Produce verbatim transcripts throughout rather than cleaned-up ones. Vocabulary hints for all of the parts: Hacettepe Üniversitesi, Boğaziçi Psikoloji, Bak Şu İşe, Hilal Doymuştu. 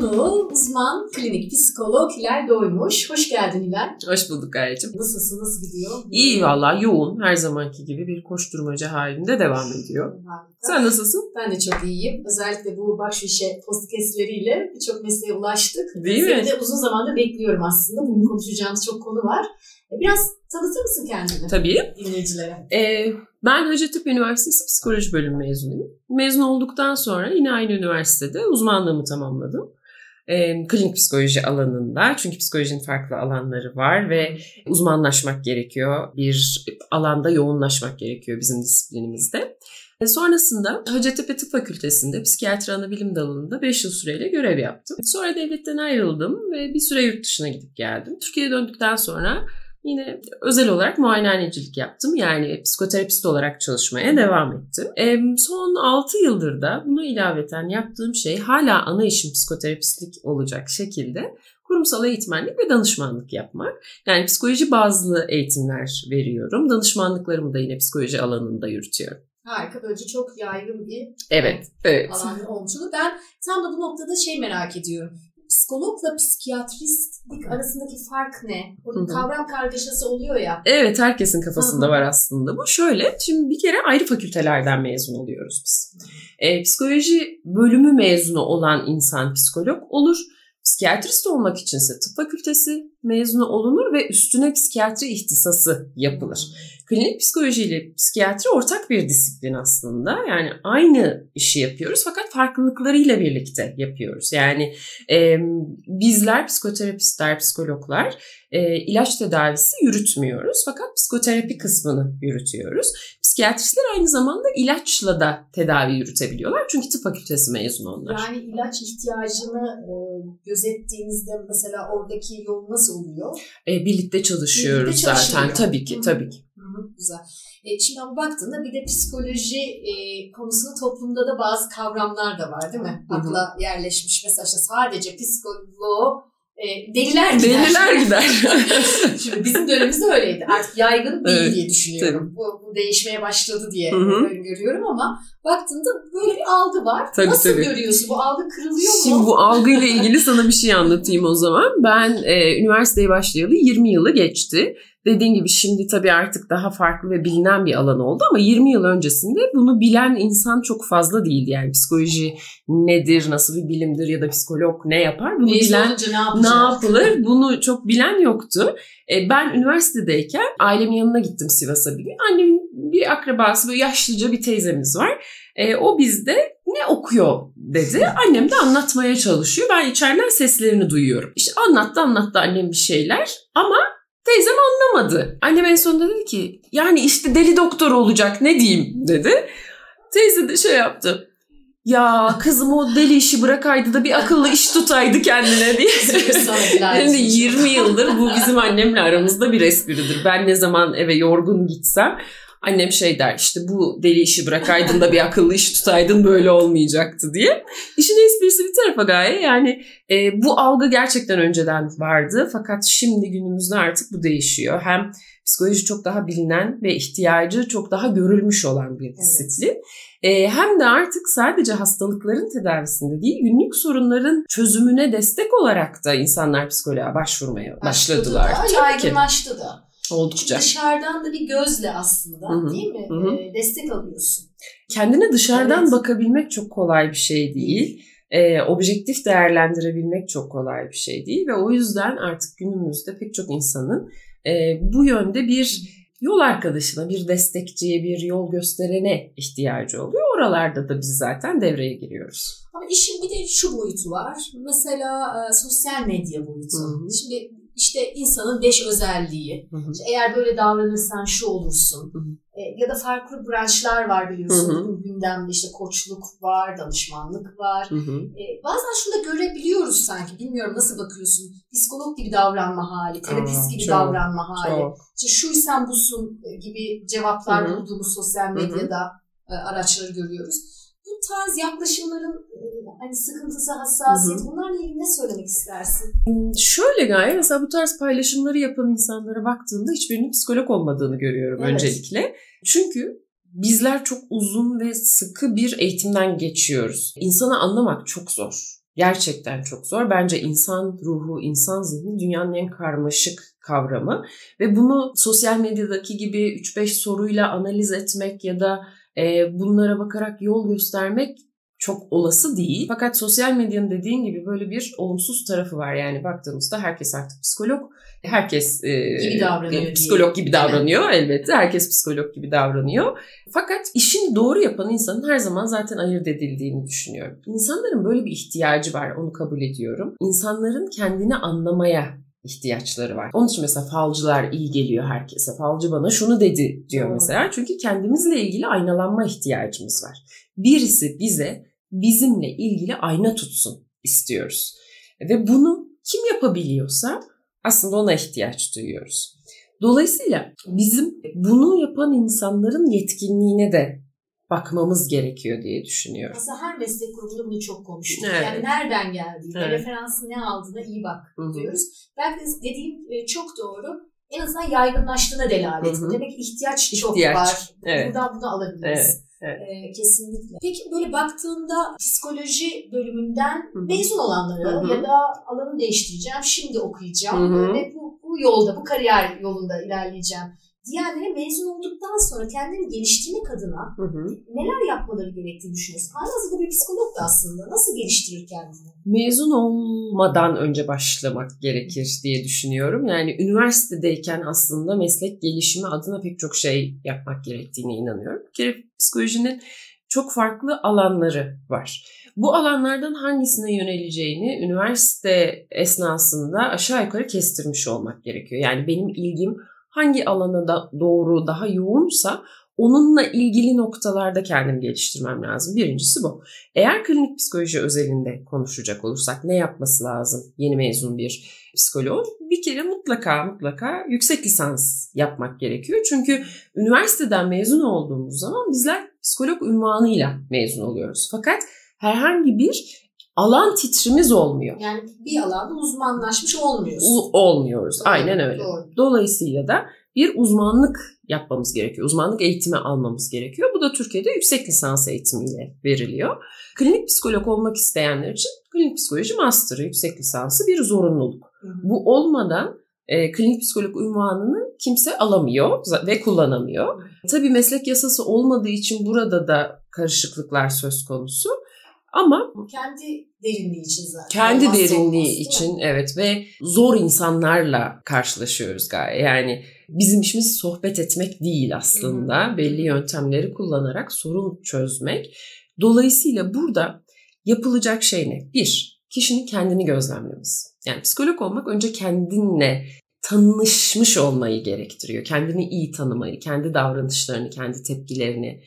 konuğu uzman klinik psikolog Hilal Doymuş. Hoş geldin Hilal. Hoş bulduk Gayricim. Nasılsın? Nasıl gidiyor? İyi vallahi, yoğun. Her zamanki gibi bir koşturmaca halinde devam ediyor. Harika. Sen nasılsın? Ben de çok iyiyim. Özellikle bu Bak Şu İşe podcastleriyle birçok mesleğe ulaştık. Değil Seni mi? Seni de uzun zamandır bekliyorum aslında. Bunu konuşacağımız çok konu var. Biraz tanıtır mısın kendini? Tabii. Dinleyicilere. Ee, ben Hacettepe Üniversitesi Psikoloji Bölümü mezunuyum. Mezun olduktan sonra yine aynı üniversitede uzmanlığımı tamamladım. Ee, klinik psikoloji alanında. Çünkü psikolojinin farklı alanları var ve uzmanlaşmak gerekiyor. Bir alanda yoğunlaşmak gerekiyor bizim disiplinimizde. Sonrasında Hacettepe Tıp Fakültesi'nde psikiyatri anabilim dalında beş yıl süreyle görev yaptım. Sonra devletten ayrıldım ve bir süre yurt dışına gidip geldim. Türkiye'ye döndükten sonra yine özel olarak muayenehanecilik yaptım. Yani psikoterapist olarak çalışmaya devam ettim. E, son altı yıldır da buna ilaveten yaptığım şey hala ana işim psikoterapistlik olacak şekilde kurumsal eğitmenlik ve danışmanlık yapmak. Yani psikoloji bazlı eğitimler veriyorum. Danışmanlıklarımı da yine psikoloji alanında yürütüyorum. Harika, böylece çok yaygın bir evet, evet. alan olmuştu. Ben tam da bu noktada şey merak ediyorum. Psikologla psikiyatristlik arasındaki fark ne? Bunun kavram kargaşası oluyor ya. Evet, herkesin kafasında Hı-hı. var aslında bu. Şöyle, şimdi bir kere ayrı fakültelerden mezun oluyoruz biz. E, psikoloji bölümü mezunu olan insan psikolog olur. Psikiyatrist olmak içinse tıp fakültesi mezunu olunur ve üstüne psikiyatri ihtisası yapılır. Klinik psikoloji ile psikiyatri ortak bir disiplin aslında. Yani aynı işi yapıyoruz fakat farklılıklarıyla birlikte yapıyoruz. Yani e, bizler psikoterapistler, psikologlar e, ilaç tedavisi yürütmüyoruz fakat psikoterapi kısmını yürütüyoruz. Psikiyatristler aynı zamanda ilaçla da tedavi yürütebiliyorlar çünkü tıp fakültesi mezunu onlar. Yani ilaç ihtiyacını e, gözettiğinizde mesela oradaki yol nasıl oluyor? E, birlikte çalışıyoruz birlikte zaten tabii ki tabii ki. Güzel. E, şimdi ama baktığında bir de psikoloji e, konusunda toplumda da bazı kavramlar da var değil mi? Akla yerleşmiş. Mesela işte sadece psikoloğu e, deliler gider. Deliler gider. Şimdi bizim dönemimizde öyleydi. Artık yaygın değil evet, diye düşünüyorum. Bu, bu değişmeye başladı diye görüyorum ama baktığında böyle bir algı var. Tabii, Nasıl tabii. görüyorsun? Bu algı kırılıyor mu? Şimdi bu algıyla ilgili sana bir şey anlatayım o zaman. Ben e, üniversiteye başlayalı yirmi yılı geçti. Dediğim gibi şimdi tabii artık daha farklı ve bilinen bir alan oldu ama yirmi yıl öncesinde bunu bilen insan çok fazla değildi. Yani psikoloji nedir, nasıl bir bilimdir ya da psikolog ne yapar? Bunu bilen ne, ne yapılır? Bunu çok bilen yoktu. Ben üniversitedeyken ailemin yanına gittim Sivas'a bir gün. Annemin bir akrabası, böyle yaşlıca bir teyzemiz var. O bizde ne okuyor dedi. Annem de anlatmaya çalışıyor. Ben içeriden seslerini duyuyorum. İşte anlattı anlattı annem bir şeyler ama teyzem anlamadı. Annem en sonunda dedi ki yani işte deli doktor olacak ne diyeyim dedi. Teyze de şey yaptı. Ya kızım o deli işi bırakaydı da bir akıllı iş tutaydı kendine diye. Şimdi yirmi yıldır bu bizim annemle aramızda bir espridir. Ben ne zaman eve yorgun gitsem annem şey der işte bu deli işi bırakaydın da bir akıllı iş tutaydın böyle olmayacaktı diye. İşin esprisi bir tarafa gaye yani e, bu algı gerçekten önceden vardı fakat şimdi günümüzde artık bu değişiyor. Hem psikoloji çok daha bilinen ve ihtiyacı çok daha görülmüş olan bir disiplin. Evet. E, hem de artık sadece hastalıkların tedavisinde değil günlük sorunların çözümüne destek olarak da insanlar psikoloğa başvurmaya başladılar. Başladı da, yaygınlaştı da. Oldukça. Dışarıdan da bir gözle aslında Hı-hı. değil mi? Hı-hı. Destek alıyorsun. Kendine dışarıdan evet. bakabilmek çok kolay bir şey değil. E, objektif değerlendirebilmek çok kolay bir şey değil. Ve o yüzden artık günümüzde pek çok insanın e, bu yönde bir yol arkadaşına, bir destekçiye, bir yol gösterene ihtiyacı oluyor. Oralarda da biz zaten devreye giriyoruz. Ama işin bir de şu boyutu var. Mesela e, sosyal medya boyutu. Hı-hı. Şimdi İşte insanın beş özelliği. Hı hı. İşte eğer böyle davranırsan şu olursun. Hı hı. E, ya da farklı branşlar var biliyorsunuz. Gündemde işte koçluk var, danışmanlık var. Hı hı. E, bazen şunu da görebiliyoruz sanki. Bilmiyorum nasıl bakıyorsun. Psikolog gibi davranma hali, terapist Aa, gibi çok, davranma hali. Çok. İşte şuysan busun gibi cevaplar bulduğumuz sosyal medyada hı hı. E, araçları görüyoruz. Bu tarz yaklaşımların hani sıkıntısı, hassasiyet bunlarla ilgili ne söylemek istersin? Şöyle gayet mesela bu tarz paylaşımları yapan insanlara baktığımda hiçbirinin psikolog olmadığını görüyorum evet. öncelikle. Çünkü bizler çok uzun ve sıkı bir eğitimden geçiyoruz. İnsanı anlamak çok zor. gerçekten çok zor. Bence insan ruhu, insan zihni dünyanın en karmaşık kavramı ve bunu sosyal medyadaki gibi üç beş soruyla analiz etmek ya da bunlara bakarak yol göstermek çok olası değil. Fakat sosyal medyanın dediğin gibi böyle bir olumsuz tarafı var. Yani baktığımızda herkes artık psikolog, herkes gibi davranıyor, psikolog gibi davranıyor evet. elbette. Herkes psikolog gibi davranıyor. Fakat işini doğru yapan insanın her zaman zaten ayırt edildiğini düşünüyorum. İnsanların böyle bir ihtiyacı var, onu kabul ediyorum. İnsanların kendini anlamaya ihtiyaçları var. Onun için mesela falcılar iyi geliyor herkese. Falcı bana şunu dedi diyor mesela. Çünkü kendimizle ilgili aynalanma ihtiyacımız var. Birisi bize bizimle ilgili ayna tutsun istiyoruz. Ve bunu kim yapabiliyorsa aslında ona ihtiyaç duyuyoruz. Dolayısıyla bizim bunu yapan insanların yetkinliğine de bakmamız gerekiyor diye düşünüyorum. Aslında her meslek grubunda bunu çok konuşuyoruz. Evet. Yani nereden geldiğine, evet. referansı ne aldığına iyi bak Hı-hı. diyoruz. Belki de dediğim çok doğru. En azından yaygınlaştığına delalet. Hı-hı. Demek ihtiyaç çok ihtiyaç. var. Evet. Buradan bunu alabiliriz. Evet. Evet. Ee, kesinlikle. Peki böyle baktığında psikoloji bölümünden Hı-hı. mezun olanlara Hı-hı. ya da alanı değiştireceğim, şimdi okuyacağım Hı-hı. ve bu, bu yolda, bu kariyer yolunda ilerleyeceğim. Diğerleri mezun olduktan sonra kendini geliştirmek adına hı hı. neler yapmaları gerektiğini düşünüyorsun? Aynı bir psikolog da aslında nasıl geliştirir kendini? Mezun olmadan önce başlamak gerekir diye düşünüyorum. Yani üniversitedeyken aslında meslek gelişimi adına pek çok şey yapmak gerektiğine inanıyorum. Bir kere psikolojinin çok farklı alanları var. Bu alanlardan hangisine yöneleceğini üniversite esnasında aşağı yukarı kestirmiş olmak gerekiyor. Yani benim ilgim hangi alana da doğru daha yoğunsa onunla ilgili noktalarda kendimi geliştirmem lazım. Birincisi bu. Eğer klinik psikoloji özelinde konuşacak olursak ne yapması lazım yeni mezun bir psikolog? Bir kere mutlaka mutlaka yüksek lisans yapmak gerekiyor. Çünkü üniversiteden mezun olduğumuz zaman bizler psikolog unvanıyla mezun oluyoruz. Fakat herhangi bir alan titrimiz olmuyor. Yani bir alanda uzmanlaşmış olmuyoruz. U- olmuyoruz. Doğru, aynen öyle. Doğru. Dolayısıyla da bir uzmanlık yapmamız gerekiyor. Uzmanlık eğitimi almamız gerekiyor. Bu da Türkiye'de yüksek lisans eğitimiyle veriliyor. Klinik psikolog olmak isteyenler için klinik psikoloji master'ı, yüksek lisansı bir zorunluluk. Hı. Bu olmadan e, klinik psikolog unvanını kimse alamıyor ve kullanamıyor. Tabii meslek yasası olmadığı için burada da karışıklıklar söz konusu. Ama kendi derinliği için zaten. Kendi yani derinliği olması, için evet ve zor insanlarla karşılaşıyoruz gayet. Yani bizim işimiz sohbet etmek değil aslında. Hmm. Belli yöntemleri kullanarak sorun çözmek. Dolayısıyla burada yapılacak şey ne? Bir, kişinin kendini gözlemlemesi. Yani psikolog olmak önce kendinle tanışmış olmayı gerektiriyor. Kendini iyi tanımayı, kendi davranışlarını, kendi tepkilerini,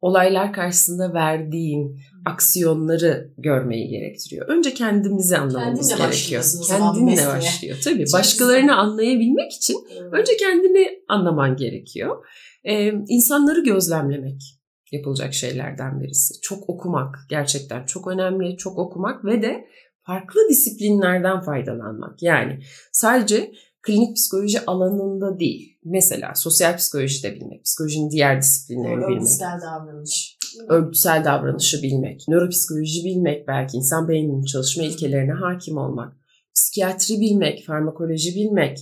olaylar karşısında verdiğin aksiyonları görmeyi gerektiriyor. Önce kendimizi anlamamız Kendine gerekiyor. Kendinle başlıyor. Tabii Çok başkalarını güzel. anlayabilmek için önce kendini anlaman gerekiyor. Ee, insanları gözlemlemek yapılacak şeylerden birisi. Çok okumak gerçekten çok önemli. Çok okumak ve de farklı disiplinlerden faydalanmak. Yani sadece klinik psikoloji alanında değil. Mesela sosyal psikoloji de bilmek, psikolojinin diğer disiplinlerini bilmek. Örgütsel davranış. Örgütsel davranışı bilmek, nöropsikoloji bilmek belki, insan beyninin çalışma ilkelerine hakim olmak, psikiyatri bilmek, farmakoloji bilmek,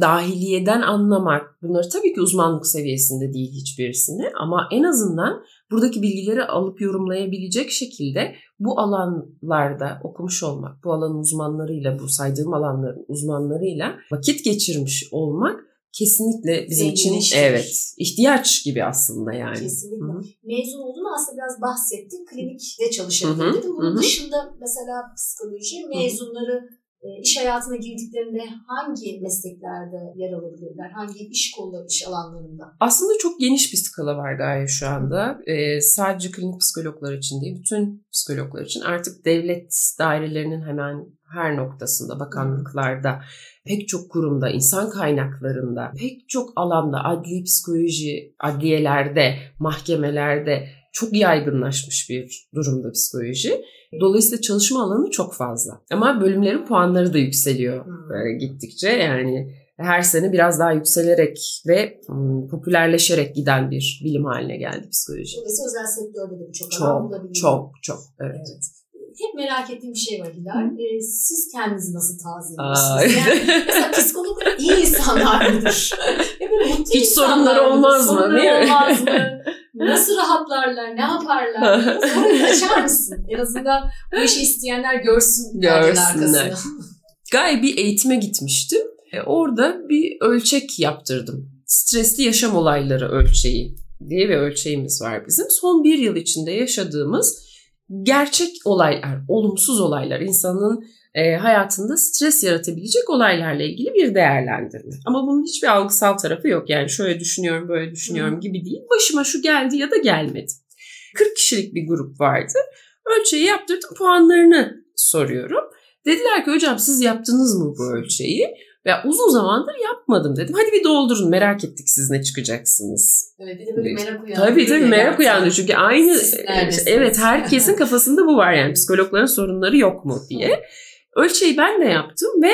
dahiliyeden anlamak. Bunları tabii ki uzmanlık seviyesinde değil hiçbirisini ama en azından buradaki bilgileri alıp yorumlayabilecek şekilde bu alanlarda okumuş olmak, bu alanın uzmanlarıyla, bu saydığım alanların uzmanlarıyla vakit geçirmiş olmak kesinlikle bizim için evet ihtiyaç gibi aslında yani. Kesinlikle. Hı-hı. Mezun olduğunu aslında biraz bahsettin. Klinikte çalışabilirim dedim. Bunun Hı-hı. dışında mesela psikoloji mezunları Hı-hı. iş hayatına girdiklerinde hangi mesleklerde yer alabilirler? Hangi iş kolları, iş alanlarında? Aslında çok geniş bir skala var gayet şu anda. Ee, sadece klinik psikologlar için değil, bütün psikologlar için. Artık devlet dairelerinin hemen her noktasında, bakanlıklarda, pek çok kurumda, insan kaynaklarında, pek çok alanda, adli psikoloji, adliyelerde, mahkemelerde çok yaygınlaşmış bir durumda psikoloji. Dolayısıyla çalışma alanı çok fazla. Ama bölümlerin puanları da yükseliyor hmm. gittikçe. Yani her sene biraz daha yükselerek ve popülerleşerek giden bir bilim haline geldi psikoloji. Dolayısıyla özel sektörde de birçok alan bulabiliyor. Çok, çok, çok. Evet. evet. hep merak ettiğim bir şey var Hilal. E, siz kendinizi nasıl tazeliyorsunuz? Yani, mesela psikologlar iyi insanlar mıdır? E böyle hiç sorunları olmaz mı? Sorunları değil mi? Olmaz mı? Nasıl rahatlarlar? Ne yaparlar? Sorun açar mısın? En azından bu işi isteyenler görsün. Görsünler. Gayet bir eğitime gitmiştim. E, orada bir ölçek yaptırdım. Stresli yaşam olayları ölçeği diye bir ölçeğimiz var bizim. Son bir yıl içinde yaşadığımız gerçek olaylar, olumsuz olaylar, insanın e, hayatında stres yaratabilecek olaylarla ilgili bir değerlendirme. Ama bunun hiçbir algısal tarafı yok. Yani şöyle düşünüyorum, böyle düşünüyorum gibi değil. Başıma şu geldi ya da gelmedi. kırk kişilik bir grup vardı. Ölçeği yaptırdım, puanlarını soruyorum. Dediler ki hocam siz yaptınız mı bu ölçeği? Ya uzun zamandır yapmadım dedim. Hadi bir doldurun, merak ettik siz ne çıkacaksınız. Evet, bir de böyle merak uyandı. Tabii tabii merak uyandı çünkü aynı evet herkesin kafasında bu var yani psikologların sorunları yok mu diye. Ölçeği ben de yaptım ve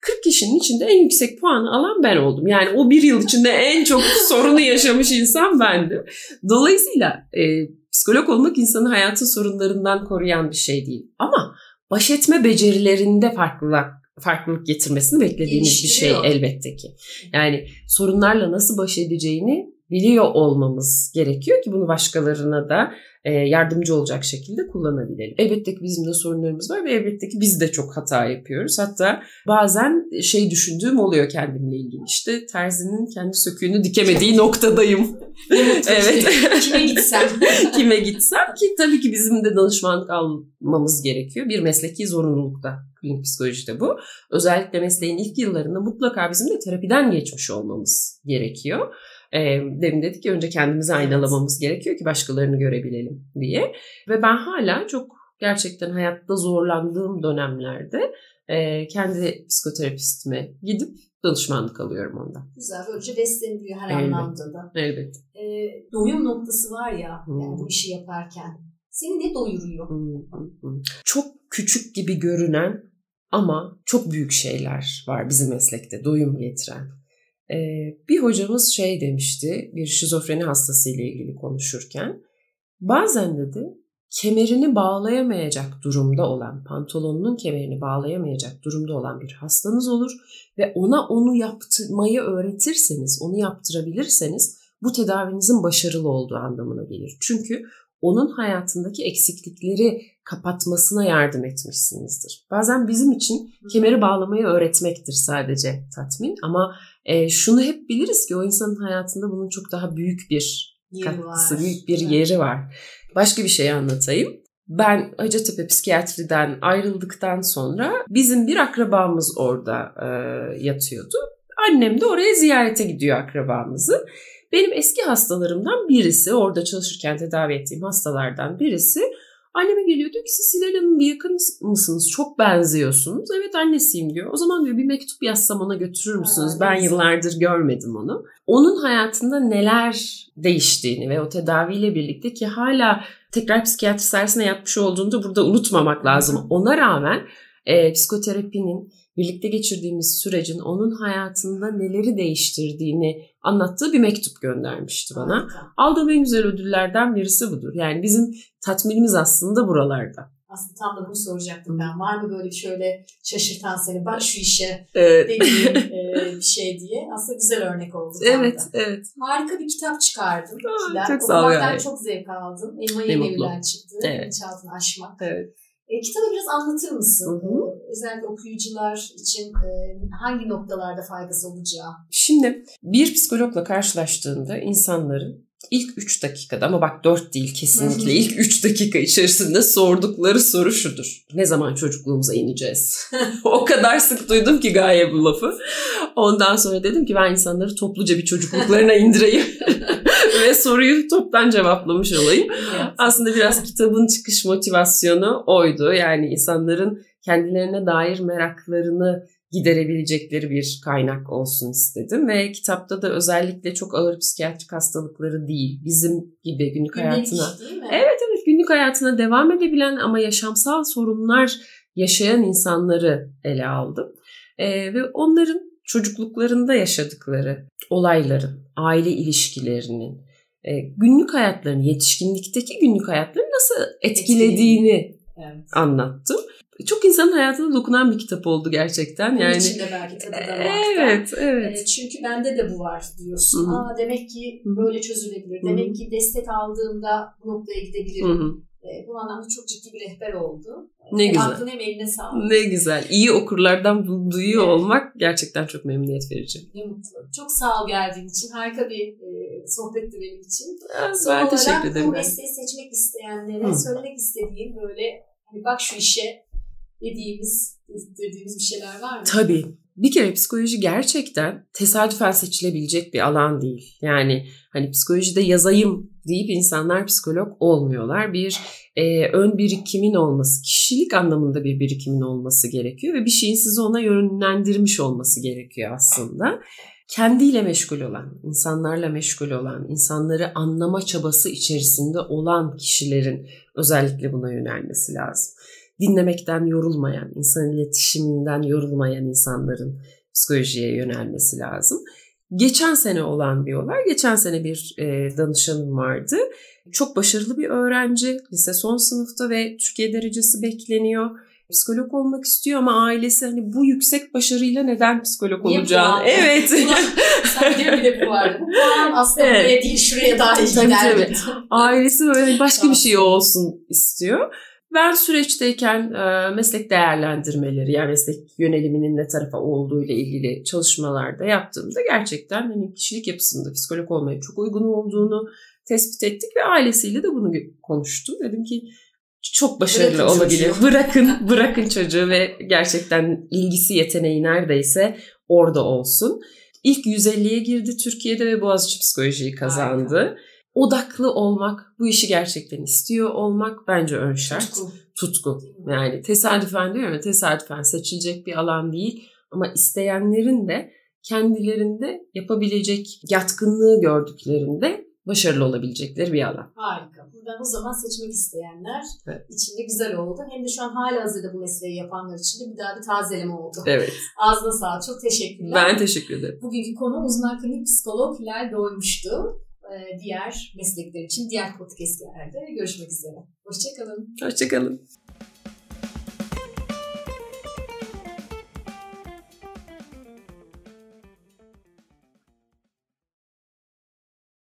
kırk kişinin içinde en yüksek puanı alan ben oldum. Yani o bir yıl içinde en çok sorunu yaşamış insan bendim. Dolayısıyla e, psikolog olmak insanı hayatın sorunlarından koruyan bir şey değil. Ama baş etme becerilerinde farklılık farklılık getirmesini beklediğimiz bir şey elbette ki. Yani sorunlarla nasıl baş edeceğini biliyor olmamız gerekiyor ki bunu başkalarına da yardımcı olacak şekilde kullanabilelim. Elbette ki bizim de sorunlarımız var ve elbette ki biz de çok hata yapıyoruz. Hatta bazen şey düşündüğüm oluyor kendimle ilgili. İşte terzinin kendi söküğünü dikemediği noktadayım. Evet. Kime gitsem. Kime gitsem ki tabii ki bizim de danışmanlık almamız gerekiyor. Bir mesleki zorunlulukta. Klinik psikolojide bu. Özellikle mesleğin ilk yıllarında mutlaka bizim de terapiden geçmiş olmamız gerekiyor. Demin dedik ki önce kendimizi aynalamamız gerekiyor ki başkalarını görebilelim diye. Ve ben hala çok gerçekten hayatta zorlandığım dönemlerde kendi psikoterapistime gidip danışmanlık alıyorum ondan. Güzel. Böylece besleniyor her elbette anlamda da. Elbette. E, doyum noktası var ya hmm. yani bu işi yaparken. Seni ne doyuruyor? Hmm, hmm. Çok küçük gibi görünen ama çok büyük şeyler var bizim meslekte doyum getiren. Ee, bir hocamız şey demişti bir şizofreni hastasıyla ilgili konuşurken bazen dedi kemerini bağlayamayacak durumda olan pantolonunun kemerini bağlayamayacak durumda olan bir hastanız olur ve ona onu yaptırmayı öğretirseniz onu yaptırabilirseniz bu tedavinizin başarılı olduğu anlamına gelir. Çünkü onun hayatındaki eksiklikleri kapatmasına yardım etmişsinizdir. Bazen bizim için kemeri bağlamayı öğretmektir sadece tatmin. Ama e, şunu hep biliriz ki o insanın hayatında bunun çok daha büyük bir katkısı, büyük bir yeri var. Başka bir şey anlatayım. Ben Hacettepe Psikiyatri'den ayrıldıktan sonra bizim bir akrabamız orada e, yatıyordu. Annem de oraya ziyarete gidiyor akrabamızı. Benim eski hastalarımdan birisi, orada çalışırken tedavi ettiğim hastalardan birisi anneme geliyor diyor ki siz Hilal Hanım'ın bir yakın mısınız? Çok benziyorsunuz. Evet annesiyim diyor. O zaman diyor bir mektup yazsam ona götürür müsünüz? Evet. Ben yıllardır görmedim onu. Onun hayatında neler değiştiğini ve o tedaviyle birlikte ki hala tekrar psikiyatri servisine yatmış olduğunu da burada unutmamak lazım. Ona rağmen e, psikoterapinin birlikte geçirdiğimiz sürecin onun hayatında neleri değiştirdiğini anlattığı bir mektup göndermişti bana. Evet. Aldığım en güzel ödüllerden birisi budur. Yani bizim tatminimiz aslında buralarda. Aslında tam da bunu soracaktım ben. Var mı böyle şöyle şaşırtan seni bak şu işe evet. dediğin e, bir şey diye. Aslında güzel örnek oldu. Evet, evet. Harika bir kitap çıkardın. Aa, çok sağ ol. Yani. Çok zevk aldım. Elma Yeni'den çıktı. Evet. İnşaatını aşmak. Evet. E, kitabı biraz anlatır mısın? Hı hı. Özellikle okuyucular için e, hangi noktalarda faydası olacağı? Şimdi bir psikologla karşılaştığında insanların ilk üç dakikada ama bak dört değil kesinlikle hı hı. ilk üç dakika içerisinde sordukları soru şudur. Ne zaman çocukluğumuza ineceğiz? O kadar sık duydum ki gaye bu lafı. Ondan sonra dedim ki ben insanları topluca bir çocukluklarına indireyim. Ve soruyu toptan cevaplamış olayım. Evet. Aslında biraz kitabın çıkış motivasyonu oydu. Yani insanların kendilerine dair meraklarını giderebilecekleri bir kaynak olsun istedim. Ve kitapta da özellikle çok ağır psikiyatrik hastalıkları değil. Bizim gibi günlük Gündelik hayatına. Evet evet günlük hayatına devam edebilen ama yaşamsal sorunlar yaşayan insanları ele aldım. Ee, ve onların çocukluklarında yaşadıkları olayların, aile ilişkilerinin, günlük hayatlarının, yetişkinlikteki günlük hayatlarının nasıl etkilediğini evet. anlattım. Çok insanın hayatına dokunan bir kitap oldu gerçekten. Onun yani, için de belki tadı da var. Evet, evet. E, çünkü bende de bu var diyorsun. Hı-hı. Aa, demek ki böyle çözülebilir. Hı-hı. Demek ki destek aldığımda bu noktaya gidebilirim. Hı-hı. E, bu anlamda çok ciddi bir rehber oldu. Ne e, güzel. Aklına emeğine sağlık. Ne güzel. İyi okurlardan duyuyor evet. olmak gerçekten çok memnuniyet verici. Ne mutlu. Çok sağ ol geldiğin için. Harika bir e, sohbetti benim için. Ya, son olarak teşekkür ederim. Bu mesleği seçmek isteyenlere Hı. söylemek istediğim böyle hani bak şu işe dediğimiz, dediğimiz bir şeyler var mı? Tabii. Bir kere psikoloji gerçekten tesadüfen seçilebilecek bir alan değil. Yani hani psikolojide yazayım deyip insanlar psikolog olmuyorlar. Bir e, ön birikimin olması, kişilik anlamında bir birikimin olması gerekiyor ve bir şeyin sizi ona yönlendirmiş olması gerekiyor aslında. Kendiyle meşgul olan, insanlarla meşgul olan, insanları anlama çabası içerisinde olan kişilerin özellikle buna yönelmesi lazım. Dinlemekten yorulmayan, insan iletişiminden yorulmayan insanların psikolojiye yönelmesi lazım. Geçen sene olan bir olay, geçen sene bir e, danışanım vardı. Çok başarılı bir öğrenci, lise son sınıfta ve Türkiye derecesi bekleniyor. Psikolog olmak istiyor ama ailesi hani bu yüksek başarıyla neden psikolog niye olacağını... Puan? Evet. Sen diyor bir de bu vardı. Bu puan aslında evet. buraya değil, şuraya daha iyi giderdi. Ailesi böyle başka bir şey olsun istiyor. Ben süreçteyken meslek değerlendirmeleri yani meslek yöneliminin ne tarafa olduğu ile ilgili çalışmalarda yaptığımda gerçekten hani kişilik yapısında psikolog olmaya çok uygun olduğunu tespit ettik ve ailesiyle de bunu konuştum. Dedim ki çok başarılı bırakın olabilir. Çocuğu. Bırakın, bırakın çocuğu ve gerçekten ilgisi yeteneği neredeyse orada olsun. İlk yüz elliye girdi Türkiye'de ve Boğaziçi Psikoloji'yi kazandı. Aynen. Odaklı olmak, bu işi gerçekten istiyor olmak bence ön şart. Tutku. Tutku. Yani tesadüfen diyorum ya, tesadüfen seçilecek bir alan değil. Ama isteyenlerin de kendilerinde yapabilecek yatkınlığı gördüklerinde başarılı olabilecekleri bir alan. Harika. Buradan o zaman seçmek isteyenler evet. için de güzel oldu. Hem de şu an halihazırda bu mesleği yapanlar için de bir daha bir tazeleme oldu. Evet. Ağzına sağlık. Çok teşekkürler. Ben teşekkür ederim. Bugünkü konu uzman klinik psikolog Hilal Doymuştu. Diğer meslekler için diğer podcastlerde görüşmek üzere. Hoşça kalın. Hoşça kalın.